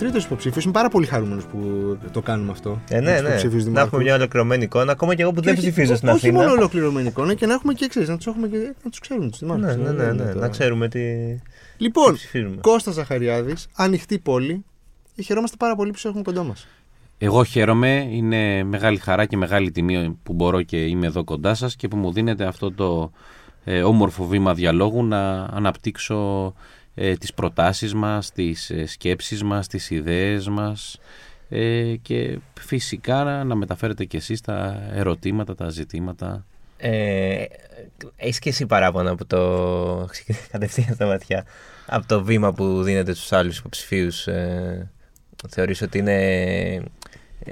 έναν τρίτο υποψήφιο. Είμαι πάρα πολύ χαρούμενο που το κάνουμε αυτό. Ναι. Να έχουμε μια ολοκληρωμένη εικόνα, ακόμα και εγώ που δεν ψηφίζω στην Αθήνα. Όχι μόνο ολοκληρωμένη εικόνα και να έχουμε και εξή, να του ξέρουμε του δημάρχου. Ναι. Να ξέρουμε τι. Λοιπόν, Κώστας Ζαχαριάδης, ανοιχτή πόλη. Χαιρόμαστε πάρα πολύ που σε έχουμε κοντά μας. Εγώ χαίρομαι, είναι μεγάλη χαρά και μεγάλη τιμή που μπορώ και είμαι εδώ κοντά σας και που μου δίνετε αυτό το όμορφο βήμα διαλόγου να αναπτύξω τις προτάσεις μας, τις σκέψεις μας, τις ιδέες μας και φυσικά να μεταφέρετε και εσείς τα ερωτήματα, τα ζητήματα. Έχεις και εσύ παράπονα από το κατευθείαν στα ματιά από το βήμα που δίνεται στους άλλους υποψηφίους? Θεωρείς ότι είναι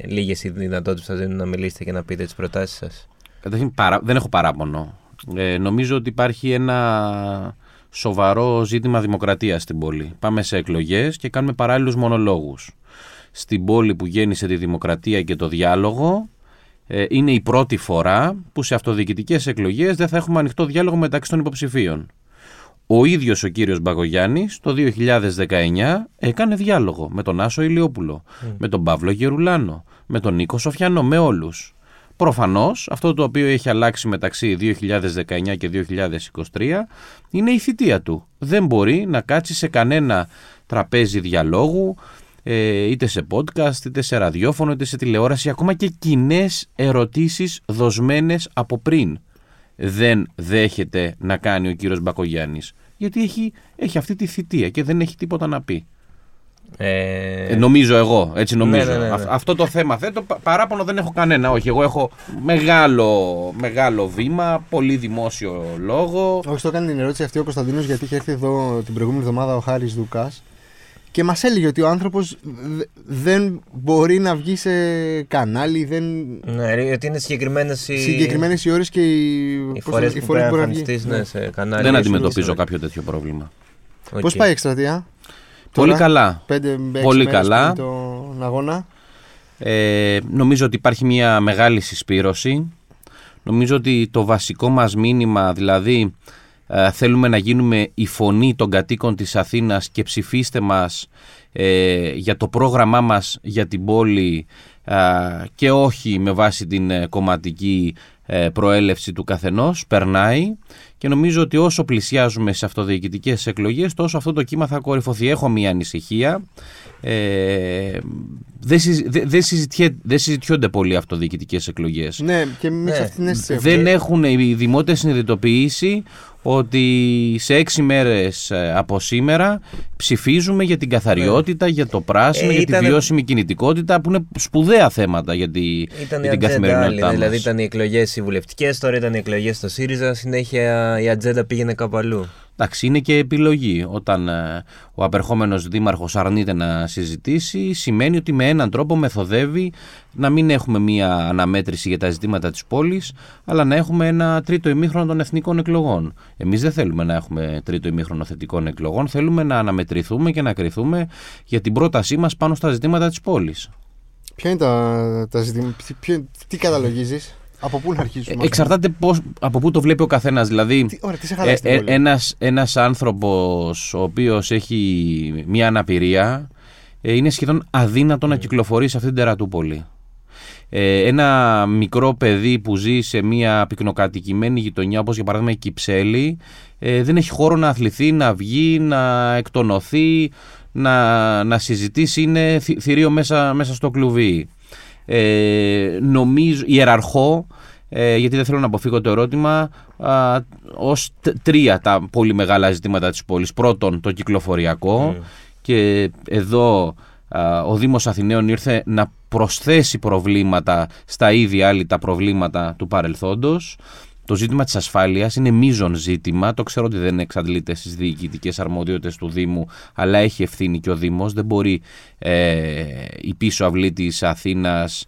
λίγες οι δυνατότητες που σας δίνουν να μιλήσετε και να πείτε τις προτάσεις σας? Καταρχήν δεν έχω παράπονο. Νομίζω ότι υπάρχει ένα σοβαρό ζήτημα δημοκρατίας στην πόλη. Πάμε σε εκλογές και κάνουμε παράλληλους μονολόγους. Στην πόλη που γέννησε τη δημοκρατία και το διάλογο, είναι η πρώτη φορά που σε αυτοδιοικητικές εκλογές δεν θα έχουμε ανοιχτό διάλογο μεταξύ των υποψηφίων. Ο ίδιος ο κύριος Μπακογιάννης το 2019 έκανε διάλογο με τον Άσο Ηλιόπουλο, με τον Παύλο Γερουλάνο, με τον Νίκο Σοφιανό, με όλους. Προφανώς αυτό το οποίο έχει αλλάξει μεταξύ 2019 και 2023 είναι η θητεία του. Δεν μπορεί να κάτσει σε κανένα τραπέζι διαλόγου, είτε σε podcast, είτε σε ραδιόφωνο, είτε σε τηλεόραση, ακόμα και κοινές ερωτήσεις δοσμένες από πριν. Δεν δέχεται να κάνει ο κύριος Μπακογιάννης, γιατί έχει αυτή τη θητεία και δεν έχει τίποτα να πει. Νομίζω εγώ, έτσι νομίζω. Ναι. Αυτό το θέμα θέτω, παράπονο δεν έχω κανένα. Όχι, εγώ έχω μεγάλο βήμα, πολύ δημόσιο λόγο. Όχι, το έκανε την ερώτηση αυτή ο Κωνσταντίνος, γιατί είχε έρθει εδώ την προηγούμενη εβδομάδα ο Χάρης Δούκας και μας έλεγε ότι ο άνθρωπος δεν μπορεί να βγει σε κανάλι, δεν... Ναι, γιατί είναι συγκεκριμένες οι ώρες και οι φορές που πρέπει να εμφανιστείς σε κανάλι. Δεν αντιμετωπίζω κάποιο τέτοιο πρόβλημα. Okay. Πώς πάει η εκστρατεία? Πολύ καλά. 5-6 μέρες πριν τον αγώνα. Νομίζω ότι υπάρχει μια μεγάλη συσπήρωση. Νομίζω ότι το βασικό μας μήνυμα, δηλαδή... θέλουμε να γίνουμε η φωνή των κατοίκων της Αθήνας και ψηφίστε μας για το πρόγραμμά μας για την πόλη και όχι με βάση την κομματική προέλευση του καθενός, περνάει και νομίζω ότι όσο πλησιάζουμε σε αυτοδιοικητικές εκλογές τόσο αυτό το κύμα θα κορυφωθεί. Έχω μια ανησυχία, δεν συζητιούνται πολύ αυτοδιοικητικές εκλογές. Ναι, και εμείς αυτήν αίσθηση. Δεν έχουν οι δημότες συνειδητοποιήσει ότι σε 6 μέρες από σήμερα ψηφίζουμε για την καθαριότητα, για το πράσινο, για τη βιώσιμη κινητικότητα, που είναι σπουδαία θέματα για την καθημερινότητά μας. Δηλαδή ήταν οι εκλογές οι βουλευτικές, τώρα ήταν οι εκλογές στο ΣΥΡΙΖΑ, συνέχεια η ατζέντα πήγαινε κάπου αλλού. Εντάξει, είναι και επιλογή. Όταν ο απερχόμενος δήμαρχος αρνείται να συζητήσει, σημαίνει ότι με έναν τρόπο μεθοδεύει να μην έχουμε μία αναμέτρηση για τα ζητήματα της πόλης, αλλά να έχουμε ένα τρίτο ημίχρονο των εθνικών εκλογών. Εμείς δεν θέλουμε να έχουμε τρίτο ημίχρονο θετικών εκλογών, θέλουμε να αναμετρηθούμε και να κριθούμε για την πρότασή μας πάνω στα ζητήματα της πόλης. Ποια είναι τα ζητήματα, τι καταλογίζεις? Από πού να αρχίσουμε? Εξαρτάται από πού το βλέπει ο καθένας. Δηλαδή, ένας άνθρωπος ο οποίος έχει μια αναπηρία είναι σχεδόν αδύνατο να κυκλοφορεί σε αυτήν την τερατούπολη. Ένα μικρό παιδί που ζει σε μια πυκνοκατοικημένη γειτονιά, όπως για παράδειγμα η Κυψέλη, δεν έχει χώρο να αθληθεί, να βγει, να εκτονωθεί, να συζητήσει. Είναι θηρίο μέσα στο κλουβί. Νομίζω, ιεραρχώ, γιατί δεν θέλω να αποφύγω το ερώτημα, ως 3 τα πολύ μεγάλα ζητήματα της πόλης. Πρώτον, το κυκλοφοριακό, και εδώ ο Δήμος Αθηναίων ήρθε να προσθέσει προβλήματα στα ήδη άλλη τα προβλήματα του παρελθόντος. Το ζήτημα της ασφάλειας είναι μείζον ζήτημα. Το ξέρω ότι δεν εξαντλείται στις διοικητικές αρμοδιότητες του Δήμου, αλλά έχει ευθύνη και ο Δήμος. Δεν μπορεί η πίσω αυλή της Αθήνας,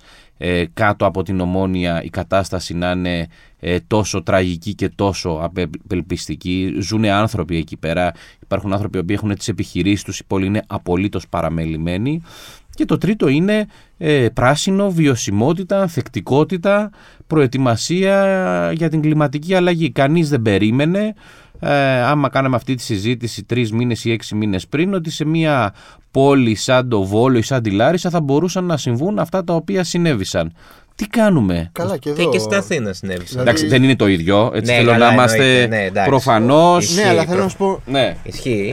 κάτω από την Ομόνοια, η κατάσταση να είναι τόσο τραγική και τόσο απελπιστική. Ζούνε άνθρωποι εκεί πέρα. Υπάρχουν άνθρωποι που έχουν τις επιχειρήσεις τους. Η πόλη είναι απολύτως παραμελημένη. Και το τρίτο είναι πράσινο, βιωσιμότητα, ανθεκτικότητα, προετοιμασία για την κλιματική αλλαγή. Κανείς δεν περίμενε άμα κάναμε αυτή τη συζήτηση 3 μήνες ή 6 μήνες πριν, ότι σε μια πόλη σαν το Βόλο ή σαν τη Λάρισα θα μπορούσαν να συμβούν αυτά τα οποία συνέβησαν. Τι κάνουμε. Καλά, και εδώ. Και στην Αθήνα συνέβησαν. Εντάξει, δεν είναι το ίδιο. Έτσι, ναι, θέλω καλά, να είμαστε προφανώς. Ναι, αλλά θέλω να σου πω. Ναι. Ισχύει.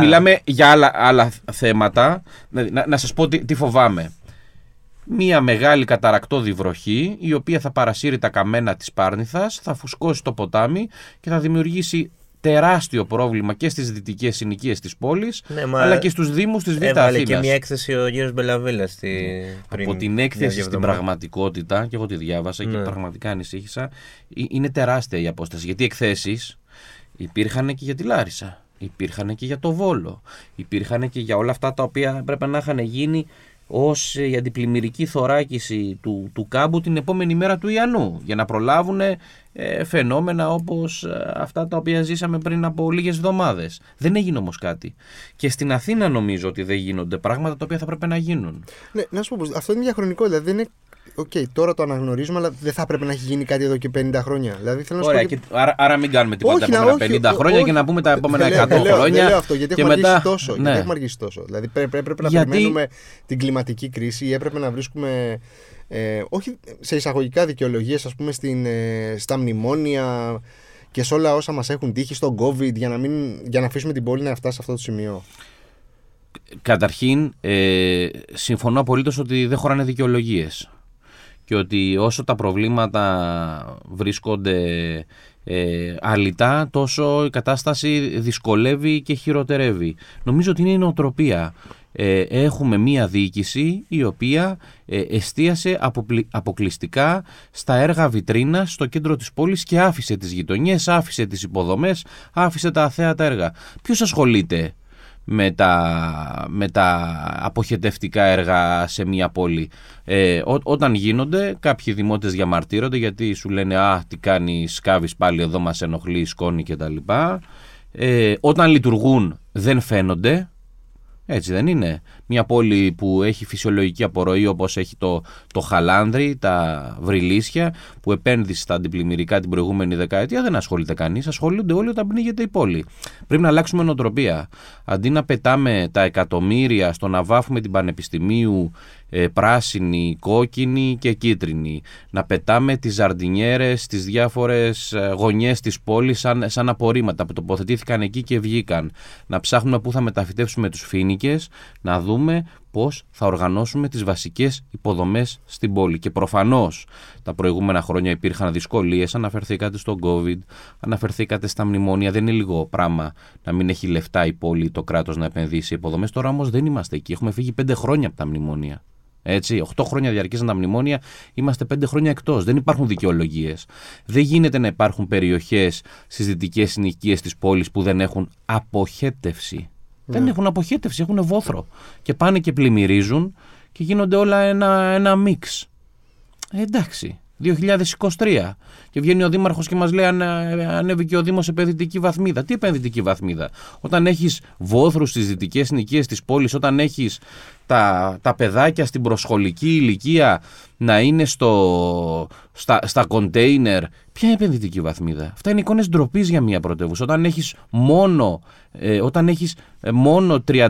Μιλάμε για άλλα θέματα. Να σας πω τι φοβάμαι. Μία μεγάλη καταρρακτώδη βροχή, η οποία θα παρασύρει τα καμένα της Πάρνηθας, θα φουσκώσει το ποτάμι και θα δημιουργήσει τεράστιο πρόβλημα και στις δυτικές συνοικίες της πόλης, ναι, αλλά και στους δήμους της Β' Αθήνας. Και μια έκθεση ο κύριος Μπελαβέλας πριν. Από την έκθεση στην πραγματικότητα, και εγώ τη διάβασα, ναι, και πραγματικά ανησύχησα, είναι τεράστια η απόσταση. Γιατί εκθέσεις υπήρχαν και για τη Λάρισα, υπήρχαν και για το Βόλο, υπήρχαν και για όλα αυτά τα οποία πρέπει να είχαν γίνει ως η αντιπλημμυρική θωράκιση του κάμπου την επόμενη μέρα του Ιαννού, για να προλάβουν φαινόμενα όπως αυτά τα οποία ζήσαμε πριν από λίγες εβδομάδες. Δεν έγινε όμως κάτι. Και στην Αθήνα νομίζω ότι δεν γίνονται πράγματα τα οποία θα πρέπει να γίνουν. Ναι, να σου πω, αυτό είναι διαχρονικότητα, δεν είναι... Okay, τώρα το αναγνωρίζουμε, αλλά δεν θα πρέπει να έχει γίνει κάτι εδώ και 50 χρόνια. Δηλαδή, θέλω να σου πω και... άρα μην κάνουμε τίποτα τα επόμενα 50 χρόνια και να πούμε τα επόμενα 100 χρόνια. Δεν λέω αυτό, γιατί έχουμε αργήσει τόσο. Ναι. Γιατί έχουμε αργήσει τόσο. Δηλαδή, πρέπει να περιμένουμε την κλιματική κρίση ή έπρεπε να βρίσκουμε. Όχι σε εισαγωγικά δικαιολογίες, ας πούμε, στα μνημόνια και σε όλα όσα μας έχουν τύχει, στον COVID, για να αφήσουμε την πόλη να φτάσει σε αυτό το σημείο. Καταρχήν, συμφωνώ απολύτως ότι δεν χωράνε δικαιολογίες. Και ότι όσο τα προβλήματα βρίσκονται αλητά, τόσο η κατάσταση δυσκολεύει και χειροτερεύει. Νομίζω ότι είναι η νοοτροπία. Έχουμε μία διοίκηση η οποία εστίασε αποκλειστικά στα έργα βιτρίνας στο κέντρο της πόλης και άφησε τις γειτονιές, άφησε τις υποδομές, άφησε τα αθέατα έργα. Ποιος ασχολείται με τα αποχετευτικά έργα σε μια πόλη? Όταν γίνονται, κάποιοι δημότες διαμαρτύρονται γιατί σου λένε «Α, τι κάνεις, σκάβεις πάλι εδώ, μας ενοχλεί, σκόνη» κτλ. Όταν λειτουργούν δεν φαίνονται. Έτσι δεν είναι? Μια πόλη που έχει φυσιολογική απορροή, όπως έχει το Χαλάνδρι, τα Βρυλίσια, που επένδυσε στα αντιπλημμυρικά την προηγούμενη δεκαετία, δεν ασχολείται κανείς. Ασχολούνται όλοι όταν πνίγεται η πόλη. Πρέπει να αλλάξουμε νοοτροπία. Αντί να πετάμε τα εκατομμύρια στο να βάφουμε την Πανεπιστημίου πράσινη, κόκκινη και κίτρινη, να πετάμε τις ζαρντινιέρες στις διάφορες γωνιές της πόλης σαν απορρίμματα που τοποθετήθηκαν εκεί και βγήκαν, να ψάχνουμε πού θα μεταφυτεύσουμε τους φοίνικες, να δούμε πώς θα οργανώσουμε τις βασικές υποδομές στην πόλη. Και προφανώς τα προηγούμενα χρόνια υπήρχαν δυσκολίες, αναφερθήκατε στον COVID, αναφερθήκατε στα μνημόνια, δεν είναι λίγο πράγμα να μην έχει λεφτά η πόλη, το κράτος να επενδύσει υποδομές. Τώρα όμως δεν είμαστε εκεί, έχουμε φύγει 5 χρόνια από τα μνημόνια. Έτσι, 8 χρόνια διαρκήσαν τα μνημόνια, είμαστε 5 χρόνια εκτός. Δεν υπάρχουν δικαιολογίες. Δεν γίνεται να υπάρχουν περιοχές στις δυτικές συνοικίες της πόλης που δεν έχουν αποχέτευση. Ναι. Δεν έχουν αποχέτευση, έχουν βόθρο. Και πάνε και πλημμυρίζουν και γίνονται όλα ένα μίξ. Εντάξει, 2023. Και βγαίνει ο δήμαρχος και μας λέει ανέβηκε ο Δήμος σε επενδυτική βαθμίδα. Τι επενδυτική βαθμίδα? Όταν έχεις βόθρους στις δυτικές συνοικίες της πόλης, όταν έχεις τα παιδάκια στην προσχολική ηλικία να είναι στα κοντέινερ, ποια επενδυτική βαθμίδα? Αυτά είναι εικόνες ντροπής για μια πρωτεύουσα. Όταν έχεις μόνο 38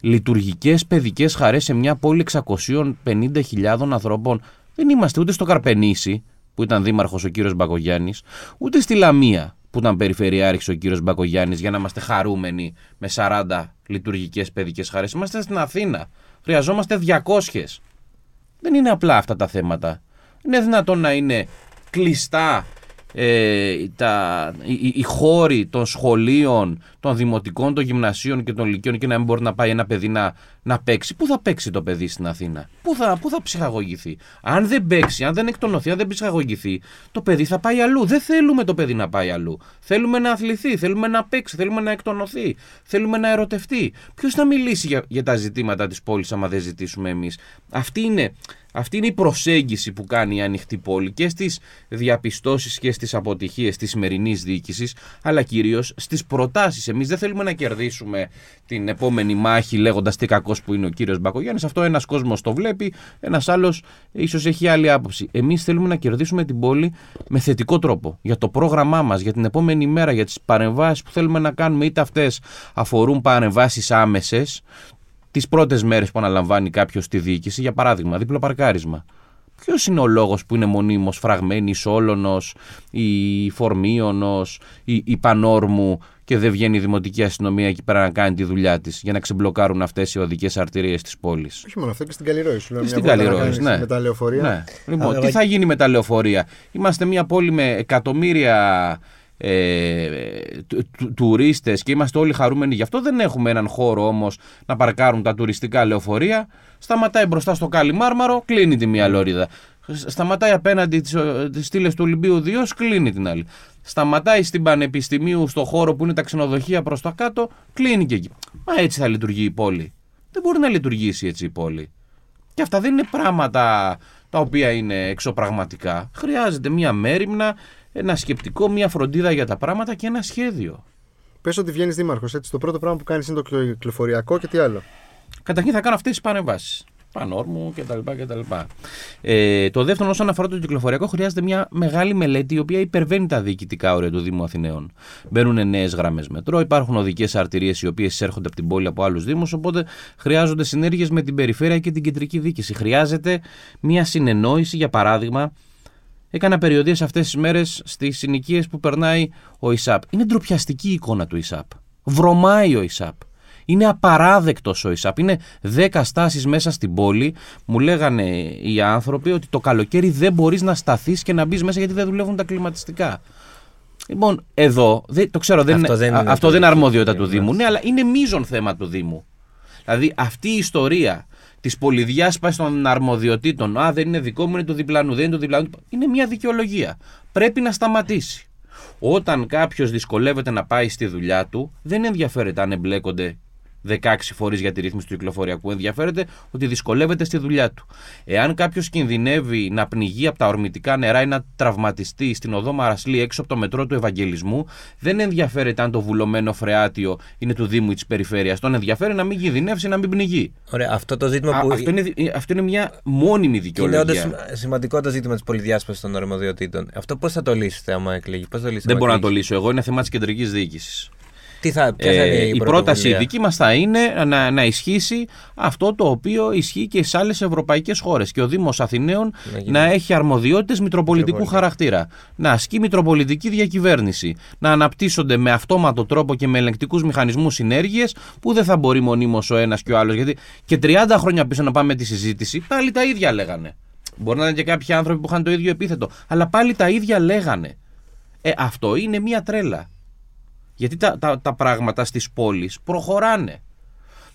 λειτουργικές παιδικές χαρές σε μια πόλη 650.000 ανθρώπων. Δεν είμαστε ούτε στο Καρπενήσι, που ήταν δήμαρχος ο κύριος Μπακογιάννης, ούτε στη Λαμία, που ήταν περιφερειάρχης ο κύριος Μπακογιάννης, για να είμαστε χαρούμενοι με 40 λειτουργικές παιδικές χαρές. Είμαστε στην Αθήνα. Χρειαζόμαστε 200. Δεν είναι απλά αυτά τα θέματα. Είναι δυνατόν να είναι κλειστά οι χώροι των σχολείων, των δημοτικών, των γυμνασίων και των λυκείων και να μην μπορεί να πάει ένα παιδί να παίξει? Πού θα παίξει το παιδί στην Αθήνα? Πού θα ψυχαγωγηθεί? Αν δεν παίξει, αν δεν εκτονωθεί, αν δεν ψυχαγωγηθεί, το παιδί θα πάει αλλού. Δεν θέλουμε το παιδί να πάει αλλού. Θέλουμε να αθληθεί, θέλουμε να παίξει, θέλουμε να εκτονωθεί, θέλουμε να ερωτευτεί. Ποιος θα μιλήσει για τα ζητήματα της πόλης άμα δεν ζητήσουμε εμείς? Αυτή είναι η προσέγγιση που κάνει η Ανοιχτή Πόλη και στις διαπιστώσεις και στις στις αποτυχίες της σημερινής διοίκησης, αλλά κυρίως στις προτάσεις. Εμείς δεν θέλουμε να κερδίσουμε την επόμενη μάχη λέγοντας τι κακός που είναι ο κύριος Μπακογιάννης. Αυτό ένας κόσμος το βλέπει, ένας άλλος ίσως έχει άλλη άποψη. Εμείς θέλουμε να κερδίσουμε την πόλη με θετικό τρόπο για το πρόγραμμά μας, για την επόμενη μέρα, για τις παρεμβάσεις που θέλουμε να κάνουμε, είτε αυτές αφορούν παρεμβάσεις άμεσες, τις πρώτες μέρες που αναλαμβάνει κάποιος τη διοίκηση, για παράδειγμα, δίπλο παρκάρισμα. Ποιος είναι ο λόγος που είναι μονίμως φραγμένη η Σόλωνος, η Φορμίωνος, η Πανόρμου και δεν βγαίνει η δημοτική αστυνομία εκεί πέρα να κάνει τη δουλειά της για να ξεμπλοκάρουν αυτές οι οδικές αρτηρίες της πόλης? Όχι μόνο αυτό, και στην Καλλιρόη. Στην Καλλιρόη, ναι. Με τα λεωφορεία. Ναι. Λοιπόν, τι θα γίνει με τα λεωφορεία? Είμαστε μια πόλη με εκατομμύρια τουρίστες και είμαστε όλοι χαρούμενοι γι' αυτό. Δεν έχουμε έναν χώρο όμως να παρκάρουν τα τουριστικά λεωφορεία. Σταματάει μπροστά στο Κάλι Μάρμαρο, κλείνει τη μία λωρίδα. Σταματάει απέναντι τις στήλες του Ολυμπίου Διός, κλείνει την άλλη. Σταματάει στην Πανεπιστημίου, στο χώρο που είναι τα ξενοδοχεία προς τα κάτω, κλείνει και εκεί. Μα έτσι θα λειτουργεί η πόλη? Δεν μπορεί να λειτουργήσει έτσι η πόλη. Και αυτά δεν είναι πράγματα τα οποία είναι εξωπραγματικά. Χρειάζεται μία μέριμνα, ένα σκεπτικό, μία φροντίδα για τα πράγματα και ένα σχέδιο. Πες ότι βγαίνεις δήμαρχος, έτσι. Το πρώτο πράγμα που κάνεις είναι το κυκλοφοριακό και τι άλλο? Καταρχήν θα κάνω αυτές τις παρεμβάσεις. Πανόρμου κτλ. Το δεύτερο, όσον αφορά το κυκλοφοριακό, χρειάζεται μια μεγάλη μελέτη η οποία υπερβαίνει τα διοικητικά όρια του Δήμου Αθηναίων. Μπαίνουν νέες γραμμές μετρό, υπάρχουν οδικές αρτηρίες οι οποίες εισέρχονται από την πόλη από άλλους δήμους. Οπότε χρειάζονται συνέργειες με την περιφέρεια και την κεντρική διοίκηση. Χρειάζεται μια συνεννόηση, για παράδειγμα. Έκανα περιοδίες αυτές τις μέρες στις συνοικίες που περνάει ο ΙΣΑΠ. Είναι ντροπιαστική η εικόνα του ΙΣΑΠ. Βρωμάει ο ΙΣΑΠ. Είναι απαράδεκτος ο ΙΣΑΠ. Είναι 10 στάσεις μέσα στην πόλη. Μου λέγανε οι άνθρωποι ότι το καλοκαίρι δεν μπορείς να σταθείς και να μπεις μέσα γιατί δεν δουλεύουν τα κλιματιστικά. Λοιπόν, εδώ, το ξέρω, αυτό δεν είναι αρμοδιότητα του Δήμου. Ναι, αλλά είναι μείζον θέμα του Δήμου. Δηλαδή αυτή η ιστορία της πολυδιάσπασης των αρμοδιοτήτων, δεν είναι δικό μου, είναι του διπλανού, δεν είναι του διπλανού, είναι μια δικαιολογία. Πρέπει να σταματήσει. Όταν κάποιος δυσκολεύεται να πάει στη δουλειά του, δεν ενδιαφέρεται αν εμπλέκονται 16 φορείς για τη ρύθμιση του κυκλοφοριακού. Ενδιαφέρεται ότι δυσκολεύεται στη δουλειά του. Εάν κάποιος κινδυνεύει να πνιγεί από τα ορμητικά νερά ή να τραυματιστεί στην οδό Μαρασλή έξω από το μετρό του Ευαγγελισμού, δεν ενδιαφέρεται αν το βουλωμένο φρεάτιο είναι του Δήμου ή της περιφέρειας. Τον ενδιαφέρει να μην κινδυνεύσει, να μην πνιγεί. Ωραία, αυτό το ζήτημα που. Αυτό είναι μια μόνιμη δικαιολογία. Είναι όντως σημαντικό το ζήτημα της πολυδιάσπασης των αρμοδιοτήτων. Αυτό πώς θα το λύσετε, άμα εκλεγεί? Δεν μπορώ να το λύσω εγώ. Είναι θέμα της κεντρικής διοίκησης. Η πρόταση δική μας θα είναι να ισχύσει αυτό το οποίο ισχύει και σε άλλες ευρωπαϊκές χώρες και ο Δήμος Αθηναίων να έχει αρμοδιότητες μητροπολιτικού χαρακτήρα, να ασκεί μητροπολιτική διακυβέρνηση, να αναπτύσσονται με αυτόματο τρόπο και με ελεγκτικούς μηχανισμούς συνέργειες που δεν θα μπορεί μονίμως ο ένας και ο άλλος, γιατί και 30 χρόνια πίσω να πάμε τη συζήτηση, πάλι τα ίδια λέγανε. Μπορεί να ήταν και κάποιοι άνθρωποι που είχαν το ίδιο επίθετο, αλλά πάλι τα ίδια λέγανε. Αυτό είναι μια τρέλα. Γιατί τα πράγματα στις πόλεις προχωράνε.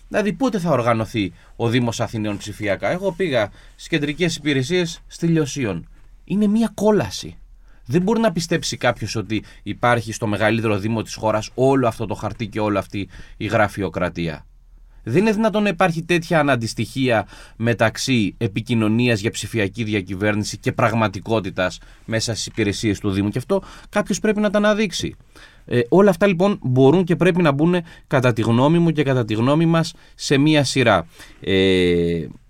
Δηλαδή πότε θα οργανωθεί ο Δήμος Αθηναίων ψηφιακά? Εγώ πήγα στις κεντρικές υπηρεσίες στη Λιοσίων. Είναι μια κόλαση. Δεν μπορεί να πιστέψει κάποιος ότι υπάρχει στο μεγαλύτερο Δήμο της χώρας όλο αυτό το χαρτί και όλη αυτή η γραφειοκρατία. Δεν είναι δυνατόν να υπάρχει τέτοια αναντιστοιχία μεταξύ επικοινωνίας για ψηφιακή διακυβέρνηση και πραγματικότητας μέσα στις υπηρεσίες του Δήμου. Και αυτό κάποιος πρέπει να τα αναδείξει. Όλα αυτά λοιπόν μπορούν και πρέπει να μπουν, κατά τη γνώμη μου και κατά τη γνώμη μας, σε μία σειρά.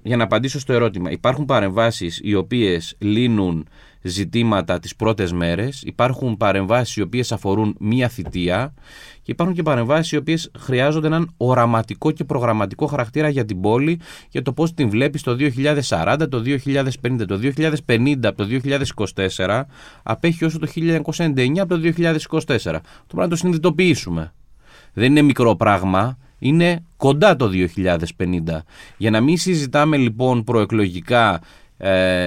Για να απαντήσω στο ερώτημα, υπάρχουν παρεμβάσεις οι οποίες λύνουν ζητήματα τις πρώτες μέρες, υπάρχουν παρεμβάσεις οι οποίες αφορούν μία θητεία και υπάρχουν και παρεμβάσεις οι οποίες χρειάζονται έναν οραματικό και προγραμματικό χαρακτήρα για την πόλη, για το πώς την βλέπεις το 2040, το 2050, το 2050 από το 2024, απέχει όσο το 1999 από το 2024. Το πρέπει να το συνειδητοποιήσουμε. Δεν είναι μικρό πράγμα. Είναι κοντά το 2050. Για να μην συζητάμε λοιπόν προεκλογικά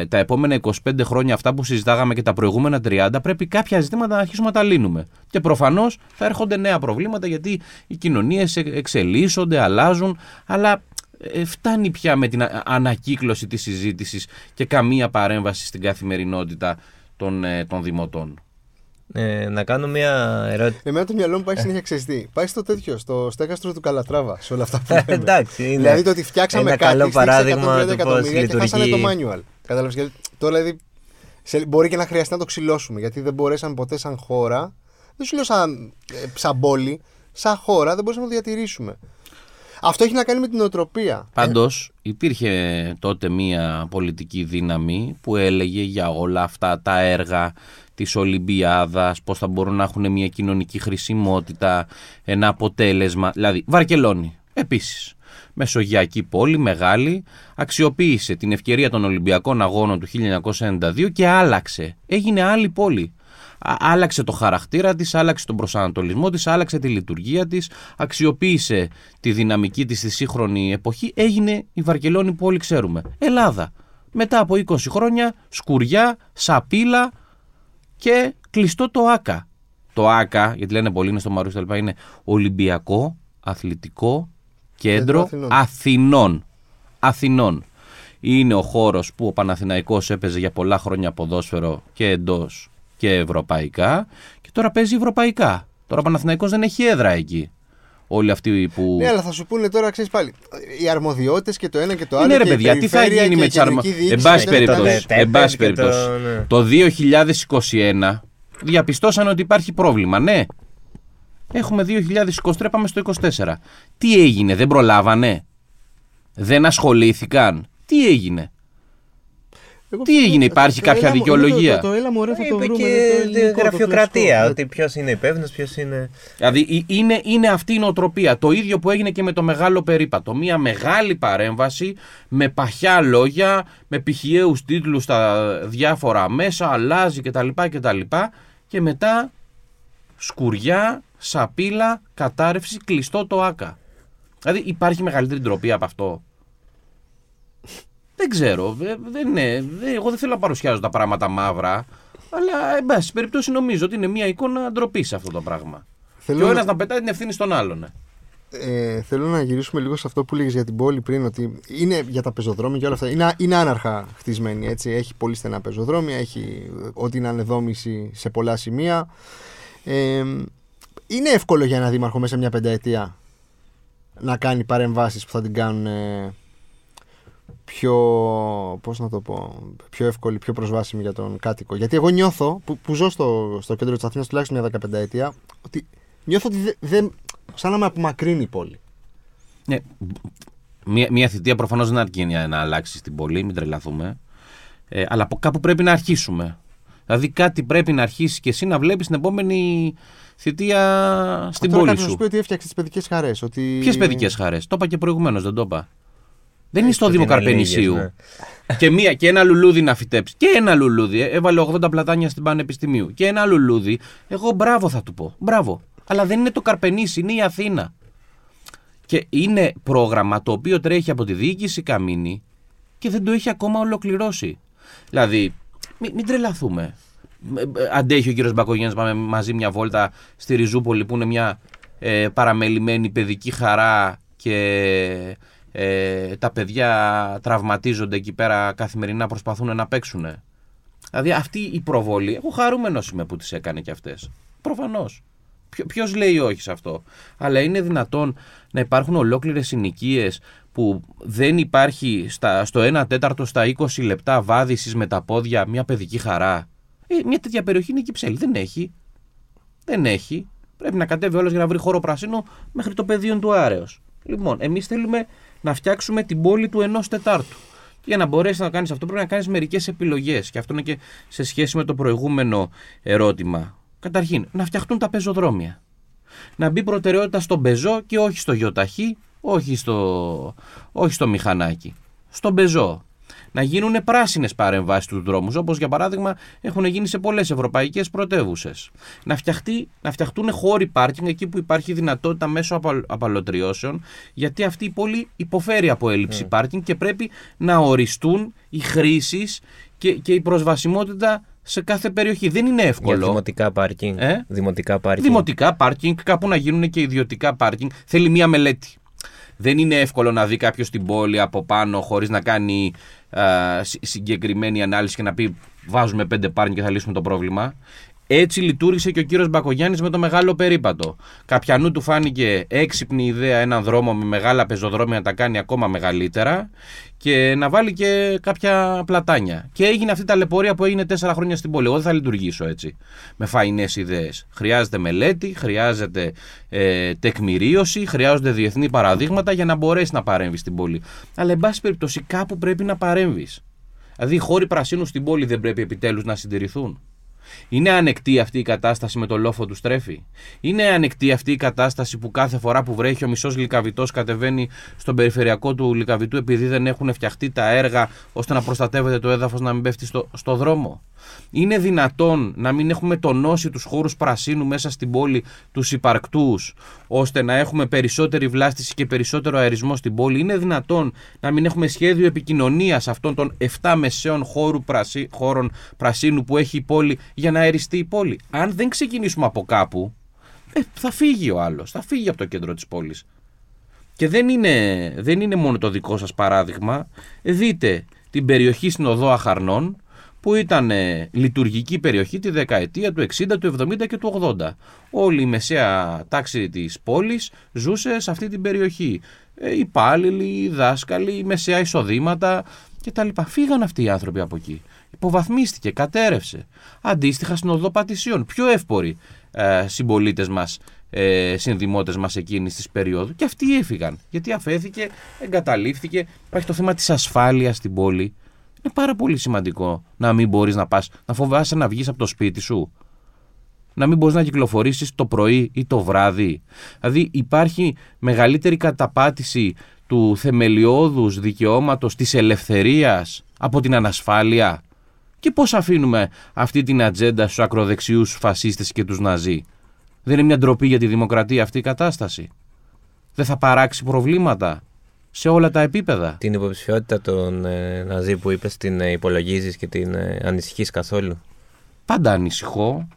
τα επόμενα 25 χρόνια αυτά που συζητάγαμε και τα προηγούμενα 30, πρέπει κάποια ζητήματα να αρχίσουμε να τα λύνουμε. Και προφανώς θα έρχονται νέα προβλήματα γιατί οι κοινωνίες εξελίσσονται, αλλάζουν, αλλά φτάνει πια με την ανακύκλωση της συζήτησης και καμία παρέμβαση στην καθημερινότητα των δημοτών. Να κάνω μια ερώτηση. Εμένα το μυαλό μου πάει συνέχεια ξεστή. Πάει στο τέτοιο, στο στέγαστρο του Καλατράβα, σε όλα αυτά που λέμε. Εντάξει, είναι. Δηλαδή το ότι φτιάξαμε κάτι, καλό παράδειγμα του πώς λειτουργεί. Και χάσανε το manual. Κατάλαβες, τώρα δηλαδή Μπορεί και να χρειαστεί να το ξυλώσουμε, γιατί δεν μπορέσαμε ποτέ σαν χώρα, δεν σου λέω σαν πόλη, σαν χώρα δεν μπορούσαμε να το διατηρήσουμε. Αυτό έχει να κάνει με την νοοτροπία. Πάντως υπήρχε τότε μία πολιτική δύναμη που έλεγε για όλα αυτά τα έργα της Ολυμπιάδας, πώς θα μπορούν να έχουν μια κοινωνική χρησιμότητα, ένα αποτέλεσμα. Δηλαδή, Βαρκελόνη, επίσης. Μεσογειακή πόλη, μεγάλη, αξιοποίησε την ευκαιρία των Ολυμπιακών Αγώνων του 1992 και άλλαξε. Έγινε άλλη πόλη. Άλλαξε το χαρακτήρα της, άλλαξε τον προσανατολισμό της, άλλαξε τη λειτουργία της, αξιοποίησε τη δυναμική της στη σύγχρονη εποχή, έγινε η Βαρκελόνη που όλοι ξέρουμε. Ελλάδα. Μετά από 20 χρόνια, σκουριά, σαπίλα και κλειστό το ΆΚΑ. Το ΆΚΑ, γιατί λένε πολλοί, είναι στο Μαρούσι, είναι Ολυμπιακό Αθλητικό Κέντρο Αθηνών. Είναι ο χώρος που ο Παναθηναϊκός έπαιζε για πολλά χρόνια ποδόσφαιρο και εντός και ευρωπαϊκά, και τώρα παίζει ευρωπαϊκά. Τώρα ο Παναθηναϊκός δεν έχει έδρα εκεί. Όλοι αυτοί που. Ναι, αλλά θα σου πούνε τώρα, ξέρεις πάλι, οι αρμοδιότητες και το ένα και το άλλο. Ναι, ρε παιδιά, τι θα γίνει με τις αρμοδιότητες. Εν πάση περιπτώσει, το 2021 διαπιστώσαν ότι υπάρχει πρόβλημα, ναι. Έχουμε 2023, πάμε στο 2024. Τι έγινε, δεν προλάβανε, δεν ασχολήθηκαν, τι έγινε. Υπάρχει κάποια δικαιολογία. Το έλα μωρέ, θα το βρούμε. Και γραφειοκρατία, ότι ποιος είναι υπεύθυνος, ποιος είναι... Δηλαδή είναι αυτή η νοοτροπία, το ίδιο που έγινε και με το μεγάλο περίπατο. Μια μεγάλη παρέμβαση, με παχιά λόγια, με πηχιαίους τίτλους στα διάφορα μέσα, αλλάζει κτλ. Και μετά σκουριά, σαπίλα, κατάρρευση, κλειστό το ΆΚΑ. Δηλαδή υπάρχει μεγαλύτερη ντροπή από αυτό. Δεν ξέρω, εγώ δεν θέλω να παρουσιάζω τα πράγματα μαύρα, αλλά εν πάση περιπτώσει νομίζω ότι είναι μια εικόνα ντροπής αυτό το πράγμα. Θέλω και ο ένας να πετάει την ευθύνη στον άλλον. Θέλω να γυρίσουμε λίγο σε αυτό που λέγες για την πόλη πριν, ότι είναι για τα πεζοδρόμια και όλα αυτά. Είναι άναρχα χτισμένη, έτσι. Έχει πολύ στενά πεζοδρόμια, έχει ό,τι είναι ανεδόμηση σε πολλά σημεία. Είναι εύκολο για ένα δήμαρχο μέσα μια πενταετία να κάνει παρεμβάσεις που θα την κάνουν πιο εύκολη, πιο προσβάσιμη για τον κάτοικο. Γιατί εγώ νιώθω, που ζω στο κέντρο της Αθήνας τουλάχιστον μια 15ετία, ότι νιώθω ότι σαν να με απομακρύνει η πόλη. Ναι, μια θητεία προφανώς δεν αρκεί να αλλάξει την πόλη, μην τρελαθούμε. Αλλά από κάπου πρέπει να αρχίσουμε. Δηλαδή κάτι πρέπει να αρχίσει και εσύ να βλέπεις την επόμενη θητεία στην πόλη σου. Θέλω να σου πω ότι έφτιαξε τις παιδικές χαρές. Ότι... Ποιες παιδικές χαρές? Το είπα και προηγουμένως, δεν το είπα. Δεν είναι στο Δήμο Καρπενησίου. Ναι. Και ένα λουλούδι να φυτέψει. Και ένα λουλούδι. Έβαλε 80 πλατάνια στην Πανεπιστημίου. Και ένα λουλούδι. Εγώ μπράβο θα του πω. Μπράβο. Αλλά δεν είναι το Καρπενήσι, είναι η Αθήνα. Και είναι πρόγραμμα το οποίο τρέχει από τη διοίκηση Καμίνη και δεν το έχει ακόμα ολοκληρώσει. Δηλαδή, μην τρελαθούμε. Αντέχει ο κύριος Μπακογιάννης, πάμε μαζί μια βόλτα στη Ριζούπολη που είναι μια παραμελημένη παιδική χαρά και. Τα παιδιά τραυματίζονται εκεί πέρα καθημερινά, προσπαθούν να παίξουν. Δηλαδή αυτή η προβολή, εγώ χαρούμενος είμαι που τις έκανε και αυτές. Προφανώς. Ποιος λέει όχι σε αυτό? Αλλά είναι δυνατόν να υπάρχουν ολόκληρες συνοικίες που δεν υπάρχει στο 1 τέταρτο στα 20 λεπτά βάδισης με τα πόδια μια παιδική χαρά? Μια τέτοια περιοχή είναι η Κυψέλη. Δεν έχει. Πρέπει να κατέβει όλος για να βρει χώρο πρασίνο μέχρι το πεδίο του Άρεως. Λοιπόν, εμείς θέλουμε να φτιάξουμε την πόλη του 1/4. Για να μπορέσεις να κάνεις αυτό, πρέπει να κάνεις μερικές επιλογές. Και αυτό είναι και σε σχέση με το προηγούμενο ερώτημα. Καταρχήν, να φτιαχτούν τα πεζοδρόμια. Να μπει προτεραιότητα στον πεζό και όχι στο γιοταχή, όχι στο μηχανάκι. Στον πεζό. Να γίνουν πράσινες παρεμβάσεις στους δρόμους, όπως για παράδειγμα έχουν γίνει σε πολλές ευρωπαϊκές πρωτεύουσες. Να φτιαχτούν χώροι πάρκινγκ εκεί που υπάρχει δυνατότητα μέσω απαλωτριώσεων, γιατί αυτή η πόλη υποφέρει από έλλειψη πάρκινγκ και πρέπει να οριστούν οι χρήσεις και η προσβασιμότητα σε κάθε περιοχή. Δεν είναι εύκολο. Για δημοτικά πάρκινγκ. Δημοτικά πάρκινγκ, κάπου να γίνουν και ιδιωτικά πάρκινγκ. Θέλει μία μελέτη. Δεν είναι εύκολο να δει κάποιος την πόλη από πάνω χωρίς να κάνει συγκεκριμένη ανάλυση και να πει βάζουμε 5 πάρκινγκ και θα λύσουμε το πρόβλημα. Έτσι λειτουργήσε και ο κύριος Μπακογιάννης με το μεγάλο περίπατο. Καπιανού του φάνηκε έξυπνη ιδέα έναν δρόμο με μεγάλα πεζοδρόμια να τα κάνει ακόμα μεγαλύτερα και να βάλει και κάποια πλατάνια. Και έγινε αυτή η ταλαιπωρία που έγινε 4 χρόνια στην πόλη. Εγώ δεν θα λειτουργήσω έτσι με φαϊνές ιδέες. Χρειάζεται μελέτη, χρειάζεται τεκμηρίωση, χρειάζονται διεθνή παραδείγματα για να μπορέσει να παρέμβει στην πόλη. Αλλά εν πάση περιπτώσει κάπου πρέπει να παρέμβει. Δηλαδή οι χώροι πρασίνου στην πόλη δεν πρέπει επιτέλους να συντηρηθούν. Είναι ανεκτή αυτή η κατάσταση με το λόφο του στρέφει. Είναι ανεκτή αυτή η κατάσταση που κάθε φορά που βρέχει ο μισός λυκαβητός κατεβαίνει στον περιφερειακό του Λυκαβητού επειδή δεν έχουν φτιαχτεί τα έργα ώστε να προστατεύεται το έδαφος να μην πέφτει στο δρόμο. Είναι δυνατόν να μην έχουμε τονώσει τους χώρους πρασίνου μέσα στην πόλη, τους υπαρκτούς, ώστε να έχουμε περισσότερη βλάστηση και περισσότερο αερισμό στην πόλη. Είναι δυνατόν να μην έχουμε σχέδιο επικοινωνίας αυτών των 7 μεσαίων χώρων πρασίνου που έχει η πόλη για να αεριστεί η πόλη. Αν δεν ξεκινήσουμε από κάπου, θα φύγει ο άλλος, θα φύγει από το κέντρο της πόλης. Και δεν είναι μόνο το δικό σας παράδειγμα. Δείτε την περιοχή στην Οδό Αχαρνών, που ήταν λειτουργική περιοχή τη δεκαετία του 60, του 70 και του 80. Όλη η μεσαία τάξη της πόλης ζούσε σε αυτή την περιοχή. Υπάλληλοι, δάσκαλοι, μεσαία εισοδήματα κτλ. Φύγαν αυτοί οι άνθρωποι από εκεί. Υποβαθμίστηκε, κατέρευσε. Αντίστοιχα στην Οδό Πατησίων, πιο εύποροι συμπολίτες μας, συνδημότες μας εκείνης της περίοδου. Και αυτοί έφυγαν, γιατί αφέθηκε, εγκαταλείφθηκε. Υπάρχει το θέμα της ασφάλειας στην πόλη. Είναι πάρα πολύ σημαντικό να μην μπορείς να πας, να φοβάσαι να βγεις από το σπίτι σου. Να μην μπορείς να κυκλοφορήσεις το πρωί ή το βράδυ. Δηλαδή υπάρχει μεγαλύτερη καταπάτηση του θεμελιώδους δικαιώματος της ελευθερίας από την ανασφάλεια. Και πώς αφήνουμε αυτή την ατζέντα στους ακροδεξιούς φασίστες και τους ναζί. Δεν είναι μια ντροπή για τη δημοκρατία αυτή η κατάσταση. Δεν θα παράξει προβλήματα. Σε όλα τα επίπεδα. Την υποψηφιότητα των ναζί που είπες την υπολογίζεις και την ανησυχείς καθόλου? Πάντα ανησυχώ.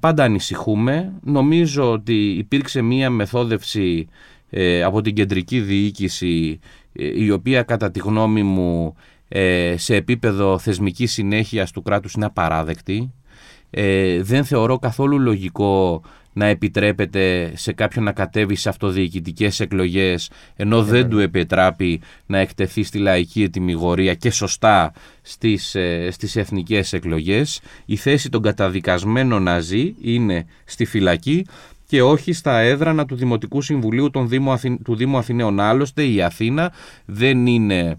Πάντα ανησυχούμε. Νομίζω ότι υπήρξε μία μεθόδευση από την κεντρική διοίκηση η οποία κατά τη γνώμη μου σε επίπεδο θεσμικής συνέχειας του κράτους είναι απαράδεκτη. Δεν θεωρώ καθόλου λογικό να επιτρέπεται σε κάποιον να κατέβει σε αυτοδιοικητικές εκλογές ενώ δεν του επιτράπει να εκτεθεί στη λαϊκή ετυμηγορία και σωστά στις εθνικές εκλογές. Η θέση των καταδικασμένων ναζί είναι στη φυλακή και όχι στα έδρανα του Δημοτικού Συμβουλίου του Δήμου Αθηναίων. Άλλωστε η Αθήνα δεν είναι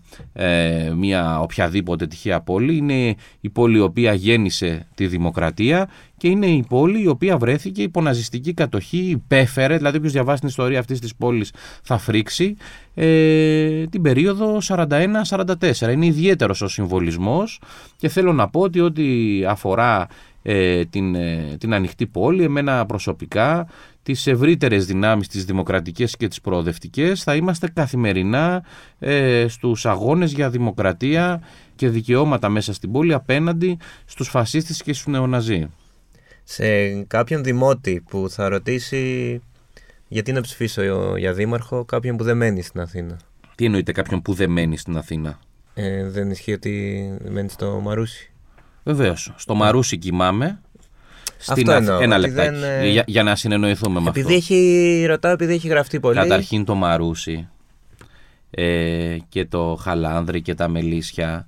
μια οποιαδήποτε τυχαία πόλη, είναι η πόλη η οποία γέννησε τη δημοκρατία και είναι η πόλη η οποία βρέθηκε υπό ναζιστική κατοχή, υπέφερε, δηλαδή όποιος διαβάσει την ιστορία αυτής της πόλης θα φρίξει, την περίοδο 41-44. Είναι ιδιαίτερος ο συμβολισμός και θέλω να πω ότι ό,τι αφορά την ανοιχτή πόλη, εμένα προσωπικά, τις ευρύτερες δυνάμεις, τις δημοκρατικές και τις προοδευτικές, θα είμαστε καθημερινά στους αγώνες για δημοκρατία και δικαιώματα μέσα στην πόλη απέναντι στους φασίστες και στους νεοναζί. Σε κάποιον δημότη που θα ρωτήσει γιατί να ψηφίσω για δήμαρχο κάποιον που δεν μένει στην Αθήνα. Τι εννοείται κάποιον που δεν μένει στην Αθήνα? Δεν ισχύει ότι μένει στο Μαρούσι? Βεβαίως. Στο Μαρούσι κοιμάμαι. Στην εννοώ, ένα λεπτάκι. Για να συνεννοηθούμε με αυτό. Επειδή έχει γραφτεί πολύ. Καταρχήν το Μαρούσι και το Χαλάνδρη και τα Μελίσια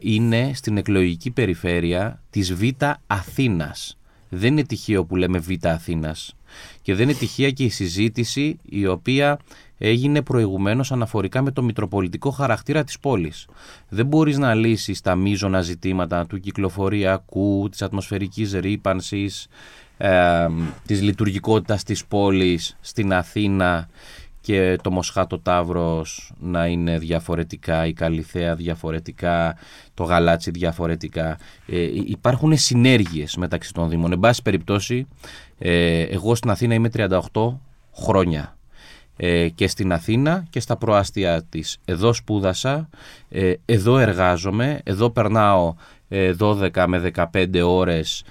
είναι στην εκλογική περιφέρεια της Β' Αθήνας. Δεν είναι τυχαίο που λέμε Β' Αθήνας. Και δεν είναι τυχαία και η συζήτηση η οποία έγινε προηγουμένως αναφορικά με το μητροπολιτικό χαρακτήρα της πόλης. Δεν μπορείς να λύσεις τα μείζωνα ζητήματα του κυκλοφοριακού, της ατμοσφαιρικής ρύπανσης, της λειτουργικότητας της πόλης στην Αθήνα και το Μοσχάτο Ταύρος να είναι διαφορετικά, η Καλυθέα διαφορετικά, το Γαλάτσι διαφορετικά. Υπάρχουν συνέργειες μεταξύ των δήμων. Εν πάση περιπτώσει, εγώ στην Αθήνα είμαι 38 χρόνια. Και στην Αθήνα και στα προάστια της. Εδώ σπούδασα, εδώ εργάζομαι, εδώ περνάω 12 με 15 ώρες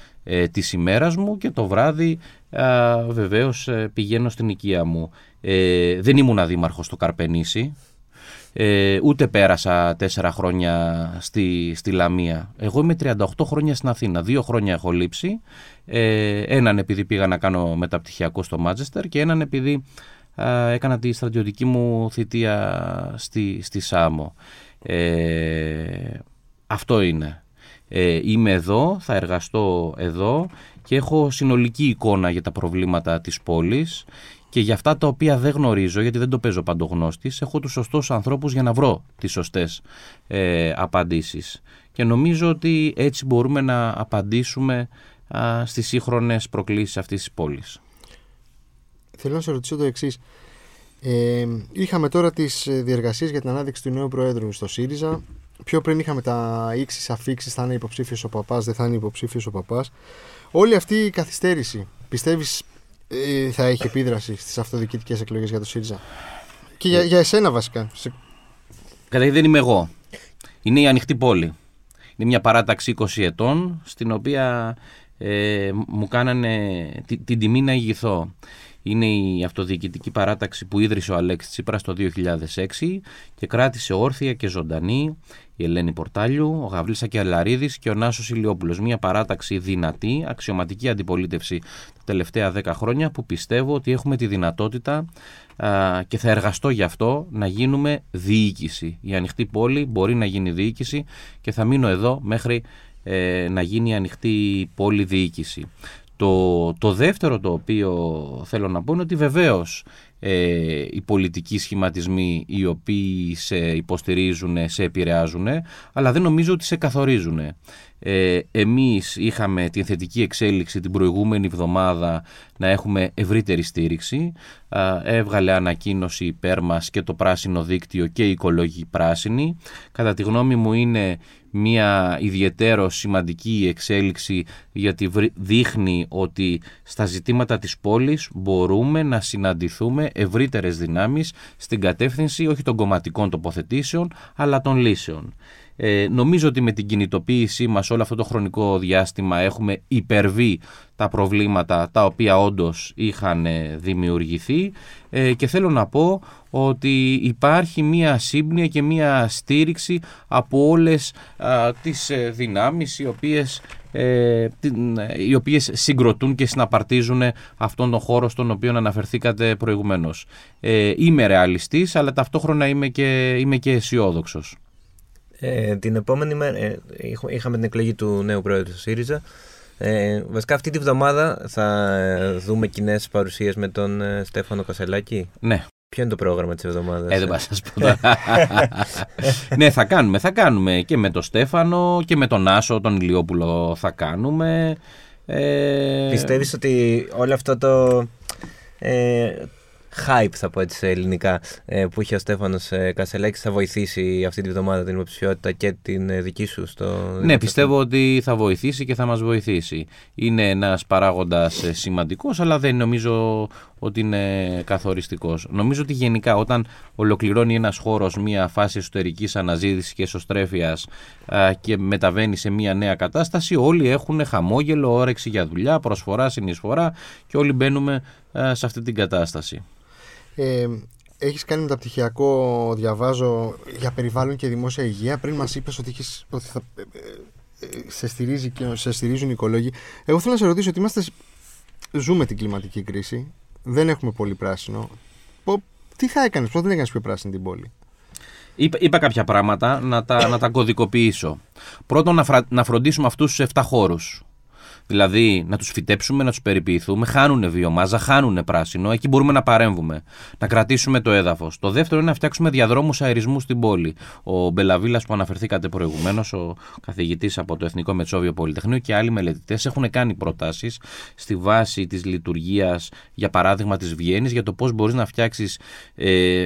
της ημέρας μου και το βράδυ βεβαίως πηγαίνω στην οικία μου. Δεν ήμουν δήμαρχος στο Καρπενήσι, Ούτε πέρασα 4 χρόνια στη Λαμία. Εγώ είμαι 38 χρόνια στην Αθήνα. 2 χρόνια έχω λείψει. Έναν επειδή πήγα να κάνω μεταπτυχιακό στο Μάντσεστερ και έναν επειδή έκανα τη στρατιωτική μου θητεία στη Σάμο. Αυτό είναι. Είμαι εδώ, θα εργαστώ εδώ και έχω συνολική εικόνα για τα προβλήματα της πόλης και για αυτά τα οποία δεν γνωρίζω, γιατί δεν το παίζω παντογνώστης, έχω τους σωστούς ανθρώπους για να βρω τις σωστές απαντήσεις. Και νομίζω ότι έτσι μπορούμε να απαντήσουμε στις σύγχρονες προκλήσεις αυτής της πόλης. Θέλω να σε ρωτήσω το εξής. Είχαμε τώρα τις διεργασίες για την ανάδειξη του νέου Προέδρου στο ΣΥΡΙΖΑ. Πιο πριν είχαμε τα ίξις αφίξεις, θα είναι υποψήφιος ο Παπάς, δεν θα είναι υποψήφιος ο Παπάς. Όλη αυτή η καθυστέρηση, πιστεύεις θα έχει επίδραση στις αυτοδιοικητικές εκλογές για το ΣΥΡΙΖΑ? Και για εσένα βασικά. Καταρχήν δεν είμαι εγώ. Είναι η Ανοιχτή Πόλη. Είναι μια παράταξη 20 ετών, στην οποία μου κάνανε την τιμή να ηγηθώ. Είναι η αυτοδιοικητική παράταξη που ίδρυσε ο Αλέξης Τσίπρας το 2006 και κράτησε όρθια και ζωντανή η Ελένη Πορτάλιου, ο Γαυλής Ακελαρίδης και ο Νάσος Ηλιόπουλος. Μια παράταξη δυνατή, αξιωματική αντιπολίτευση τα τελευταία 10 χρόνια που πιστεύω ότι έχουμε τη δυνατότητα και θα εργαστώ γι' αυτό να γίνουμε διοίκηση. Η Ανοιχτή Πόλη μπορεί να γίνει διοίκηση και θα μείνω εδώ μέχρι να γίνει η Ανοιχτή Πόλη διοίκηση. Το δεύτερο το οποίο θέλω να πω είναι ότι βεβαίως οι πολιτικοί σχηματισμοί οι οποίοι σε υποστηρίζουν, σε επηρεάζουν, αλλά δεν νομίζω ότι σε καθορίζουν. Εμείς είχαμε την θετική εξέλιξη την προηγούμενη εβδομάδα να έχουμε ευρύτερη στήριξη. Έβγαλε ανακοίνωση υπέρ μας και το Πράσινο Δίκτυο και οι οικολόγοι πράσινοι. Κατά τη γνώμη μου είναι μια ιδιαιτέρως σημαντική εξέλιξη, γιατί δείχνει ότι στα ζητήματα της πόλης μπορούμε να συναντηθούμε ευρύτερες δυνάμεις στην κατεύθυνση όχι των κομματικών τοποθετήσεων αλλά των λύσεων. Νομίζω ότι με την κινητοποίησή μας όλο αυτό το χρονικό διάστημα έχουμε υπερβεί τα προβλήματα τα οποία όντως είχαν δημιουργηθεί και θέλω να πω ότι υπάρχει μία σύμπνοια και μία στήριξη από όλες τις δυνάμεις οι οποίες συγκροτούν και συναπαρτίζουν αυτόν τον χώρο στον οποίο αναφερθήκατε προηγουμένως. Είμαι ρεαλιστής, αλλά ταυτόχρονα είμαι και αισιόδοξος. Την επόμενη μέρα είχαμε την εκλογή του νέου πρόεδρου του ΣΥΡΙΖΑ. Βασικά αυτή τη βδομάδα θα δούμε κοινές παρουσίες με τον Στέφανο Κασελάκη. Ναι. Ποιο είναι το πρόγραμμα της εβδομάδας? Δεν πάω να σας πω. Ναι, θα κάνουμε και με τον Στέφανο και με τον Άσο, τον Ηλιόπουλο θα κάνουμε. Πιστεύεις ότι όλο αυτό το... hype, θα πω έτσι σε ελληνικά, που είχε ο Στέφανος Κασελάκης θα βοηθήσει αυτή τη βδομάδα την υποψηφιότητα και την δική σου στο... Ναι, πιστεύω ότι θα βοηθήσει και θα μας βοηθήσει. Είναι ένας παράγοντας σημαντικός, αλλά δεν νομίζω ότι είναι καθοριστικός. Νομίζω ότι γενικά όταν ολοκληρώνει ένας χώρος μια φάση εσωτερικής αναζήτησης και εσωστρέφειας και μεταβαίνει σε μια νέα κατάσταση, όλοι έχουν χαμόγελο, όρεξη για δουλειά, προσφορά, συνεισφορά και όλοι μπαίνουμε σε αυτή την κατάσταση. Έχεις κάνει μεταπτυχιακό, διαβάζω, για περιβάλλον και δημόσια υγεία. Πριν μας είπες ότι σε στηρίζουν οι οικολόγοι. Εγώ θέλω να σε ρωτήσω ότι ζούμε την κλιματική κρίση. Δεν έχουμε πολύ πράσινο. Τι θα έκανες, πώς δεν έκανες πιο πράσινη την πόλη? Είπα κάποια πράγματα να τα κωδικοποιήσω. Πρώτον, να φροντίσουμε αυτούς τους 7 χώρους. Δηλαδή να τους φυτέψουμε, να τους περιποιηθούμε. Χάνουνε βιομάζα, χάνουνε πράσινο. Εκεί μπορούμε να παρέμβουμε, να κρατήσουμε το έδαφος. Το δεύτερο είναι να φτιάξουμε διαδρόμους αερισμού στην πόλη. Ο Μπελαβίλας που αναφερθήκατε προηγουμένως, ο καθηγητής από το Εθνικό Μετσόβιο Πολυτεχνείο και άλλοι μελετητές έχουν κάνει προτάσεις στη βάση της λειτουργίας, για παράδειγμα, της Βιέννης, για το πώς μπορείς να φτιάξεις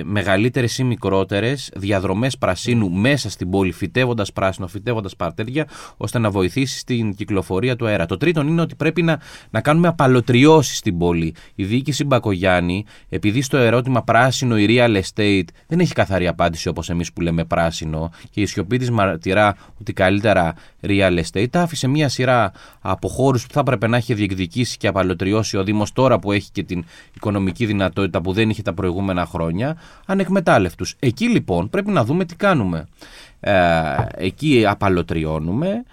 μεγαλύτερες ή μικρότερες διαδρομές πρασίνου μέσα στην πόλη, φυτεύοντας πράσινο, φυτεύοντας παρτέρια, ώστε να βοηθήσεις την κυκλοφορία του αέρα. τρίτον είναι ότι πρέπει να κάνουμε απαλωτριώσεις στην πόλη. Η διοίκηση Μπακογιάννη, επειδή στο ερώτημα πράσινο η real estate δεν έχει καθαρή απάντηση όπως εμείς που λέμε πράσινο, και η σιωπή της μαρτυρά ότι καλύτερα real estate, άφησε μια σειρά από χώρους που θα έπρεπε να έχει διεκδικήσει και απαλωτριώσει ο Δήμος τώρα που έχει και την οικονομική δυνατότητα που δεν είχε τα προηγούμενα χρόνια, ανεκμετάλλευτους. Εκεί λοιπόν πρέπει να δούμε τι κάνουμε. Εκεί απαλωτριώνουμε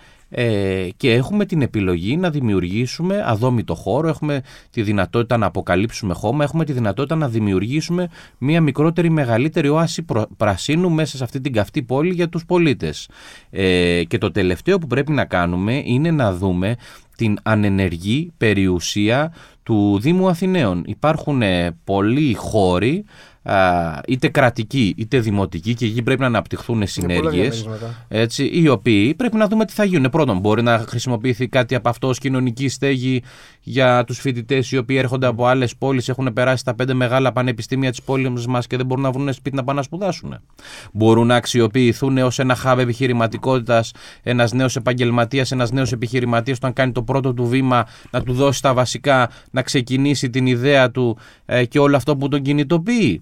και έχουμε την επιλογή να δημιουργήσουμε αδόμητο χώρο, έχουμε τη δυνατότητα να αποκαλύψουμε χώμα, έχουμε τη δυνατότητα να δημιουργήσουμε μια μικρότερη, μεγαλύτερη όαση πρασίνου μέσα σε αυτή την καυτή πόλη για τους πολίτες. Και το τελευταίο που πρέπει να κάνουμε είναι να δούμε την ανενεργή περιουσία του Δήμου Αθηναίων. Υπάρχουν πολλοί χώροι, είτε κρατικοί είτε δημοτικοί, και εκεί πρέπει να αναπτυχθούν συνέργειες, έτσι, οι οποίοι πρέπει να δούμε τι θα γίνουν. Πρώτον, μπορεί να χρησιμοποιηθεί κάτι από αυτό ως κοινωνική στέγη για τους φοιτητές οι οποίοι έρχονται από άλλες πόλεις, έχουν περάσει τα 5 μεγάλα πανεπιστήμια της πόλης μας και δεν μπορούν να βρουν σπίτι να πάνε να σπουδάσουν. Μπορούν να αξιοποιηθούν ως ένα hub επιχειρηματικότητας, ένας νέος επαγγελματίας, ένας νέος επιχειρηματίας, όταν κάνει το πρώτο του βήμα, να του δώσει τα βασικά, να ξεκινήσει την ιδέα του και όλο αυτό που τον κινητοποιεί.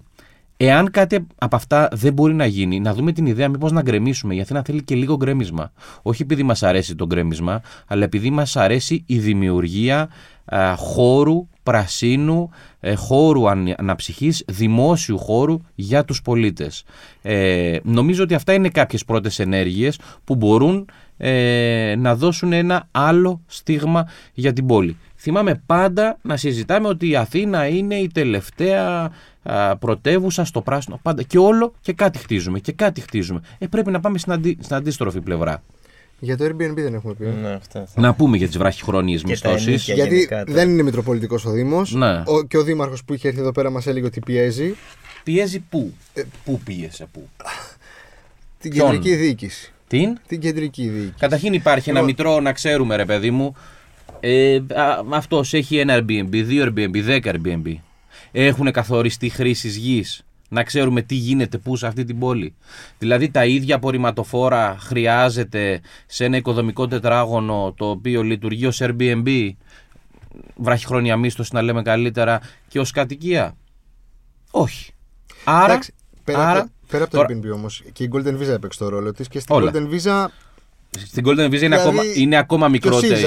Εάν κάτι από αυτά δεν μπορεί να γίνει, να δούμε την ιδέα μήπως να γκρεμίσουμε. Η Αθήνα θέλει και λίγο γκρέμισμα. Όχι επειδή μας αρέσει το γκρέμισμα, αλλά επειδή μας αρέσει η δημιουργία χώρου πρασίνου, χώρου αναψυχής, δημόσιου χώρου για τους πολίτες. Νομίζω ότι αυτά είναι κάποιες πρώτες ενέργειες που μπορούν να δώσουν ένα άλλο στίγμα για την πόλη. Θυμάμαι πάντα να συζητάμε ότι η Αθήνα είναι η τελευταία πρωτεύουσα στο πράσινο. Πάντα και όλο και κάτι χτίζουμε και κάτι χτίζουμε. Πρέπει να πάμε στην αντίστροφη πλευρά. Για το Airbnb δεν έχουμε πει. Ναι, να πούμε για τις βραχυχρόνιες μισθώσεις. Γιατί δεν είναι μητροπολιτικός ο Δήμος. Ναι. Και ο Δήμαρχος που είχε έρθει εδώ πέρα μας έλεγε ότι πιέζει. Πιέζει πού? Πού πίεσε, πού? Την κεντρική διοίκηση. Την κεντρική διοίκηση. Καταρχήν υπάρχει ένα μητρό, να ξέρουμε, ρε παιδί μου. Αυτός έχει ένα Airbnb, 2 Airbnb, 10 Airbnb. Έχουν καθοριστεί χρήσεις γης. Να ξέρουμε τι γίνεται πού σε αυτή την πόλη. Δηλαδή τα ίδια απορριμματοφόρα χρειάζεται σε ένα οικοδομικό τετράγωνο το οποίο λειτουργεί ως Airbnb, βραχυχρόνια μίσθωση να λέμε καλύτερα, και ως κατοικία. Όχι. Εντάξει, πέρα από το Airbnb όμως, και η Golden Visa έπαιξε το ρόλο της, και στην Golden Visa... Στην Golden Visa δηλαδή, είναι ακόμα μικρότερη.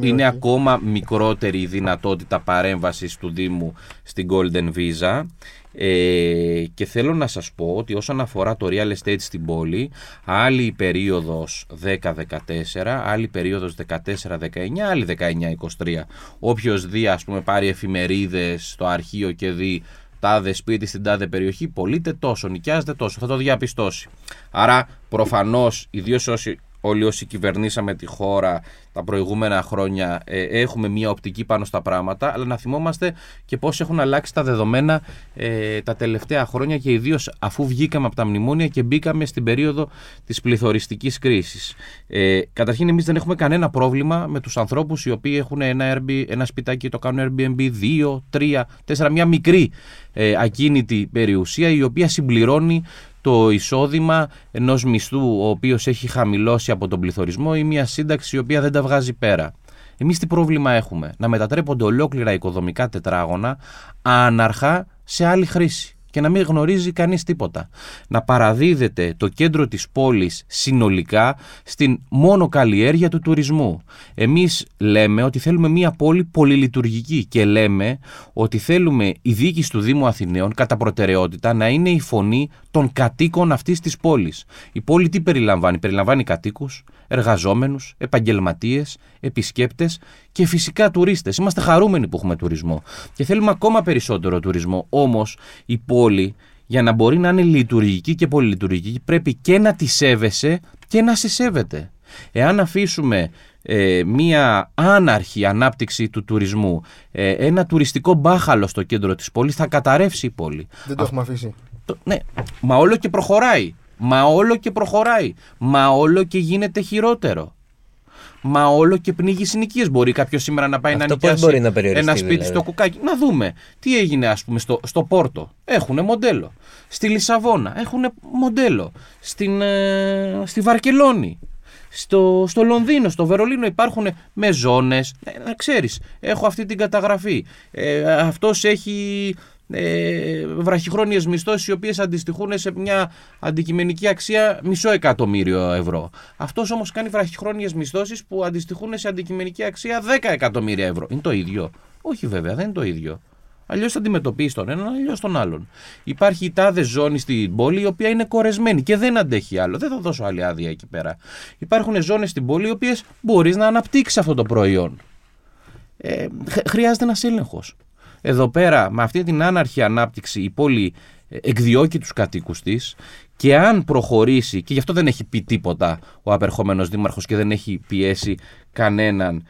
Είναι ακόμα μικρότερη η δυνατότητα παρέμβασης του Δήμου στην Golden Visa. Και θέλω να σας πω ότι όσον αφορά το real estate στην πόλη, άλλη η περίοδος 10-14, άλλη η περίοδος 14-19, άλλη 19-23. Όποιος δει, ας πούμε, πάρει εφημερίδες στο αρχείο και δει τάδε σπίτι στην τάδε περιοχή, πωλείται τόσο, νοικιάζεται τόσο, θα το διαπιστώσει. Άρα προφανώς, ιδίως όλοι όσοι κυβερνήσαμε τη χώρα τα προηγούμενα χρόνια, έχουμε μια οπτική πάνω στα πράγματα, αλλά να θυμόμαστε και πώς έχουν αλλάξει τα δεδομένα τα τελευταία χρόνια, και ιδίως αφού βγήκαμε από τα μνημόνια και μπήκαμε στην περίοδο της πληθωριστικής κρίσης. Καταρχήν, εμείς δεν έχουμε κανένα πρόβλημα με τους ανθρώπους οι οποίοι έχουν ένα σπιτάκι, το κάνουν Airbnb 2, 3, 4, μια μικρή ακίνητη περιουσία η οποία συμπληρώνει το εισόδημα ενός μισθού ο οποίος έχει χαμηλώσει από τον πληθωρισμό ή μια σύνταξη η οποία δεν τα βγάζει πέρα. Εμείς τι πρόβλημα έχουμε? Να μετατρέπονται ολόκληρα οικοδομικά τετράγωνα άναρχα σε άλλη χρήση και να μην γνωρίζει κανείς τίποτα. Να παραδίδεται το κέντρο της πόλης συνολικά στην μόνο καλλιέργεια του τουρισμού. Εμείς λέμε ότι θέλουμε μια πόλη πολυλειτουργική και λέμε ότι θέλουμε η διοίκηση του Δήμου Αθηναίων κατά προτεραιότητα να είναι η φωνή των κατοίκων αυτής της πόλης. Η πόλη τι περιλαμβάνει? Περιλαμβάνει κατοίκους, εργαζόμενους, επαγγελματίες, επισκέπτες και φυσικά τουρίστες. Είμαστε χαρούμενοι που έχουμε τουρισμό και θέλουμε ακόμα περισσότερο τουρισμό. Όμως η πόλη, για να μπορεί να είναι λειτουργική και πολυλειτουργική, πρέπει και να τη σέβεσαι και να σε σέβεται. Εάν αφήσουμε μία άναρχη ανάπτυξη του τουρισμού, ένα τουριστικό μπάχαλο στο κέντρο της πόλης, θα καταρρεύσει η πόλη. Δεν το έχουμε αφήσει. Ναι, μα όλο και προχωράει. Μα όλο και γίνεται χειρότερο. Μα όλο και πνίγει συνοικίες. Μπορεί κάποιος σήμερα να πάει να νοικιάσει ένα σπίτι δηλαδή στο Κουκάκι. Να δούμε τι έγινε, ας πούμε, στο Πόρτο. Έχουνε μοντέλο. Στη Λισαβόνα έχουνε μοντέλο. Στη Βαρκελόνη. Στο Λονδίνο, στο Βερολίνο υπάρχουν με ζώνες. Να ξέρεις, έχω αυτή την καταγραφή. Αυτός έχει βραχυχρόνιες μισθώσεις οι οποίες αντιστοιχούν σε μια αντικειμενική αξία €500,000. Αυτός όμως κάνει βραχυχρόνιες μισθώσεις που αντιστοιχούν σε αντικειμενική αξία €10 εκατομμύρια. Είναι το ίδιο? Όχι βέβαια, δεν είναι το ίδιο. Αλλιώς θα αντιμετωπίσει τον έναν, αλλιώς τον άλλον. Υπάρχει η τάδε ζώνη στην πόλη, η οποία είναι κορεσμένη και δεν αντέχει άλλο. Δεν θα δώσω άλλη άδεια εκεί πέρα. Υπάρχουν ζώνες στην πόλη, οι οποίες μπορείς να αναπτύξεις αυτό το προϊόν. Χρειάζεται ένας έλεγχος. Εδώ πέρα, με αυτή την άναρχη ανάπτυξη, η πόλη εκδιώκει τους κατοίκους της. Και αν προχωρήσει, και γι' αυτό δεν έχει πει τίποτα ο απερχόμενος δήμαρχος και δεν έχει πιέσει κανέναν.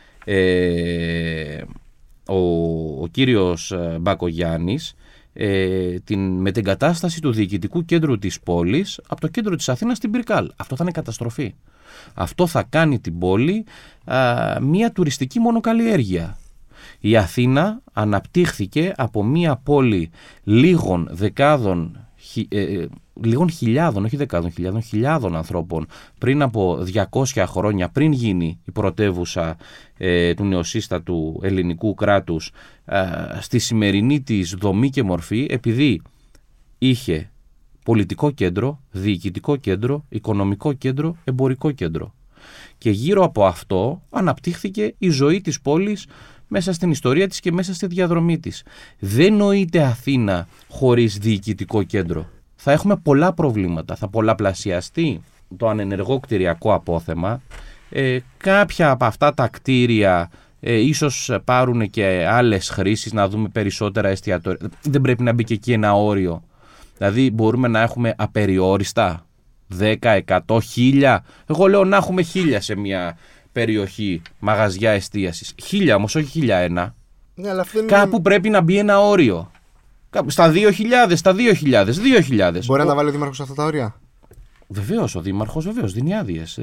Ο κύριος Μπακογιάννης με την κατάσταση του διοικητικού κέντρου της πόλης από το κέντρο της Αθήνας στην Πυρκάλ. Αυτό θα είναι καταστροφή. Αυτό θα κάνει την πόλη μια τουριστική μονοκαλλιέργεια. Η Αθήνα αναπτύχθηκε από μια πόλη λίγων δεκάδων, λίγων χιλιάδων, όχι δεκάδων χιλιάδων, χιλιάδων ανθρώπων πριν από 200 χρόνια, πριν γίνει η πρωτεύουσα του νεοσύστατου ελληνικού κράτους, στη σημερινή της δομή και μορφή, επειδή είχε πολιτικό κέντρο, διοικητικό κέντρο, οικονομικό κέντρο, εμπορικό κέντρο. Και γύρω από αυτό αναπτύχθηκε η ζωή της πόλης μέσα στην ιστορία της και μέσα στη διαδρομή της. Δεν νοείται Αθήνα χωρίς διοικητικό κέντρο. Θα έχουμε πολλά προβλήματα. Θα πολλαπλασιαστεί το ανενεργό κτηριακό απόθεμα. Κάποια από αυτά τα κτίρια ίσως πάρουν και άλλες χρήσεις, να δούμε περισσότερα εστιατόρια. Δεν πρέπει να μπει και εκεί ένα όριο. Δηλαδή μπορούμε να έχουμε απεριόριστα 10, 100, 1000. Εγώ λέω να έχουμε 1000 σε μια περιοχή μαγαζιά εστίασης. 1000 όμως, όχι 1001. Ναι, αλλά κάπου είναι... πρέπει να μπει ένα όριο. Στα 2.000, στα 2.000, 2.000. Μπορεί να βάλει ο δήμαρχος αυτά τα όρια. Βεβαίως, ο δήμαρχος βεβαίως δίνει άδειες.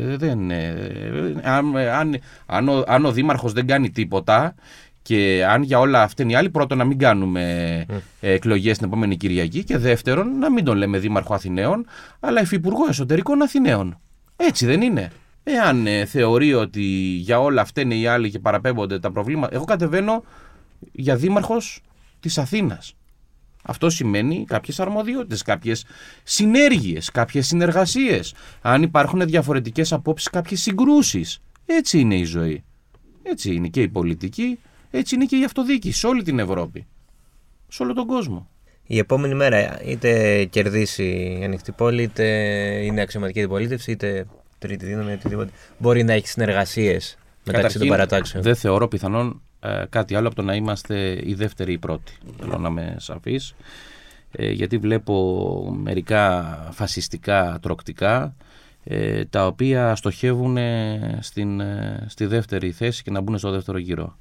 Αν ο δήμαρχος δεν κάνει τίποτα και αν για όλα αυτά είναι οι άλλοι, πρώτον να μην κάνουμε εκλογές την επόμενη Κυριακή και δεύτερον να μην τον λέμε δήμαρχο Αθηναίων, αλλά υφυπουργό εσωτερικών Αθηναίων. Έτσι δεν είναι? Εάν θεωρεί ότι για όλα αυτά είναι οι άλλοι και παραπέμπονται τα προβλήματα, εγώ κατεβαίνω για δήμαρχος της Αθήνας. Αυτό σημαίνει κάποιες αρμοδιότητες, κάποιες συνέργειες, κάποιες συνεργασίες. Αν υπάρχουν διαφορετικές απόψεις, κάποιες συγκρούσεις. Έτσι είναι η ζωή. Έτσι είναι και η πολιτική, έτσι είναι και η αυτοδιοίκηση σε όλη την Ευρώπη, σε όλο τον κόσμο. Η επόμενη μέρα είτε κερδίσει η Ανοιχτή Πόλη, είτε είναι αξιωματική αντιπολίτευση, είτε τρίτη δύναμη, οτιδήποτε. Μπορεί να έχει συνεργασίες μεταξύ των παρατάξεων. Δεν θεωρώ πιθανόν κάτι άλλο από το να είμαστε η δεύτερη ή η πρώτη. Θέλω να είμαι σαφής, γιατί βλέπω μερικά φασιστικά τροκτικά, τα οποία στοχεύουν στη δεύτερη θέση και να μπουν στο δεύτερο γύρο.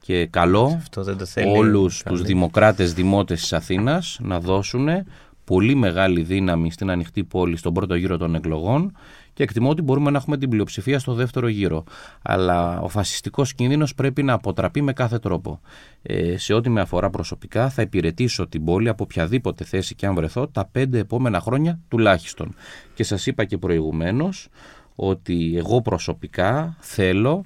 Και καλό όλους τους δημοκράτες δημότες της Αθήνας να δώσουν πολύ μεγάλη δύναμη στην Ανοιχτή Πόλη στον πρώτο γύρο των εκλογών. Και εκτιμώ ότι μπορούμε να έχουμε την πλειοψηφία στο δεύτερο γύρο. Αλλά ο φασιστικός κίνδυνος πρέπει να αποτραπεί με κάθε τρόπο. Σε ό,τι με αφορά προσωπικά, θα υπηρετήσω την πόλη από οποιαδήποτε θέση και αν βρεθώ τα 5 επόμενα χρόνια τουλάχιστον. Και σας είπα και προηγουμένως ότι εγώ προσωπικά θέλω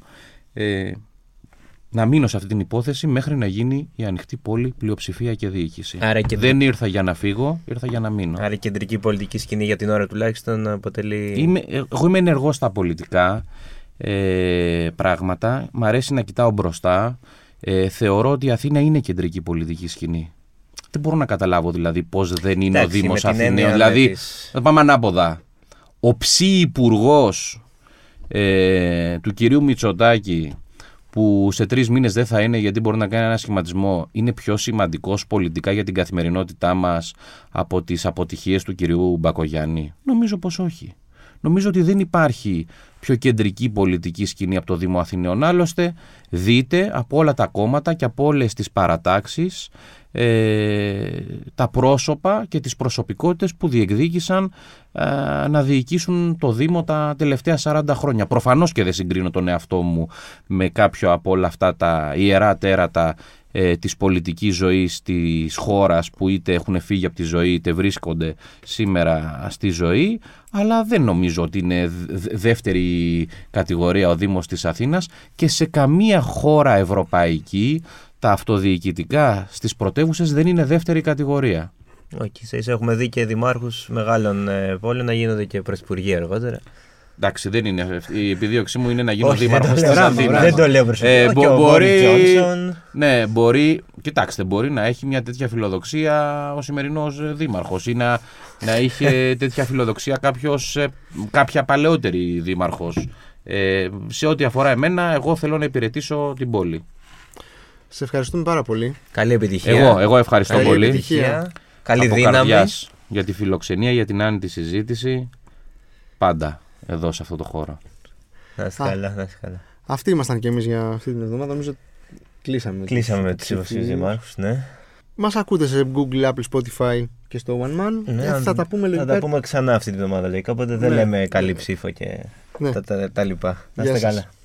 να μείνω σε αυτή την υπόθεση μέχρι να γίνει η Ανοιχτή Πόλη πλειοψηφία και διοίκηση. Δεν ήρθα για να φύγω, ήρθα για να μείνω. Άρα η κεντρική πολιτική σκηνή για την ώρα τουλάχιστον αποτελεί... Εγώ είμαι ενεργός στα πολιτικά πράγματα, μ' αρέσει να κοιτάω μπροστά. Θεωρώ ότι η Αθήνα είναι κεντρική πολιτική σκηνή. Δεν μπορώ να καταλάβω δηλαδή πώς δεν είναι ο Δήμος Αθηναίος. Δηλαδή, θα πάμε ανάποδα. Ο ψη-υπουργός του κυρίου Μητσοτάκη, που σε 3 μήνες δεν θα είναι γιατί μπορεί να κάνει ένα σχηματισμό, είναι πιο σημαντικός πολιτικά για την καθημερινότητά μας από τις αποτυχίες του κυρίου Μπακογιάννη? Νομίζω πως όχι. Νομίζω ότι δεν υπάρχει πιο κεντρική πολιτική σκηνή από το Δήμο Αθηναίων. Άλλωστε, δείτε από όλα τα κόμματα και από όλες τις παρατάξεις τα πρόσωπα και τις προσωπικότητες που διεκδίκησαν να διοικήσουν το Δήμο τα τελευταία 40 χρόνια. Προφανώς και δεν συγκρίνω τον εαυτό μου με κάποιο από όλα αυτά τα ιερά τέρατα της πολιτικής ζωής της χώρας που είτε έχουν φύγει από τη ζωή είτε βρίσκονται σήμερα στη ζωή, αλλά δεν νομίζω ότι είναι δεύτερη κατηγορία ο Δήμος της Αθήνας, και σε καμία χώρα ευρωπαϊκή τα αυτοδιοικητικά στις πρωτεύουσες δεν είναι δεύτερη κατηγορία. Όχι, έχουμε δει και δημάρχους μεγάλων πόλεων να γίνονται και πρωθυπουργοί αργότερα. Εντάξει, δεν είναι. Η επιδίωξή μου είναι να γίνω δήμαρχος της Αθήνας. Δεν το λέω προσωπικά. Μπορεί. Κοιτάξτε, μπορεί να έχει μια τέτοια φιλοδοξία ο σημερινός δήμαρχος ή να είχε τέτοια φιλοδοξία κάποια παλαιότερη δήμαρχος. Σε ό,τι αφορά εμένα, εγώ θέλω να υπηρετήσω την πόλη. Σε ευχαριστούμε πάρα πολύ. Καλή επιτυχία. Εγώ ευχαριστώ πολύ. Καλή επιτυχία. Καλή δύναμη. Για τη φιλοξενία, για την άνετη συζήτηση. Πάντα. Εδώ σε αυτό το χώρο. Να είσαι καλά, να είσαι καλά. Αυτοί ήμασταν και εμείς για αυτή την εβδομάδα. Νομίζω κλείσαμε. Κλείσαμε με τους υποψήφιους δημάρχους, ναι. Μας ακούτε σε Google, Apple, Spotify και στο One Man. Ναι, θα τα πούμε λίγο. Θα τα πούμε ξανά αυτή την εβδομάδα, λέει. Οπότε δεν λέμε καλή ψήφο και τα λοιπά. Να είστε καλά.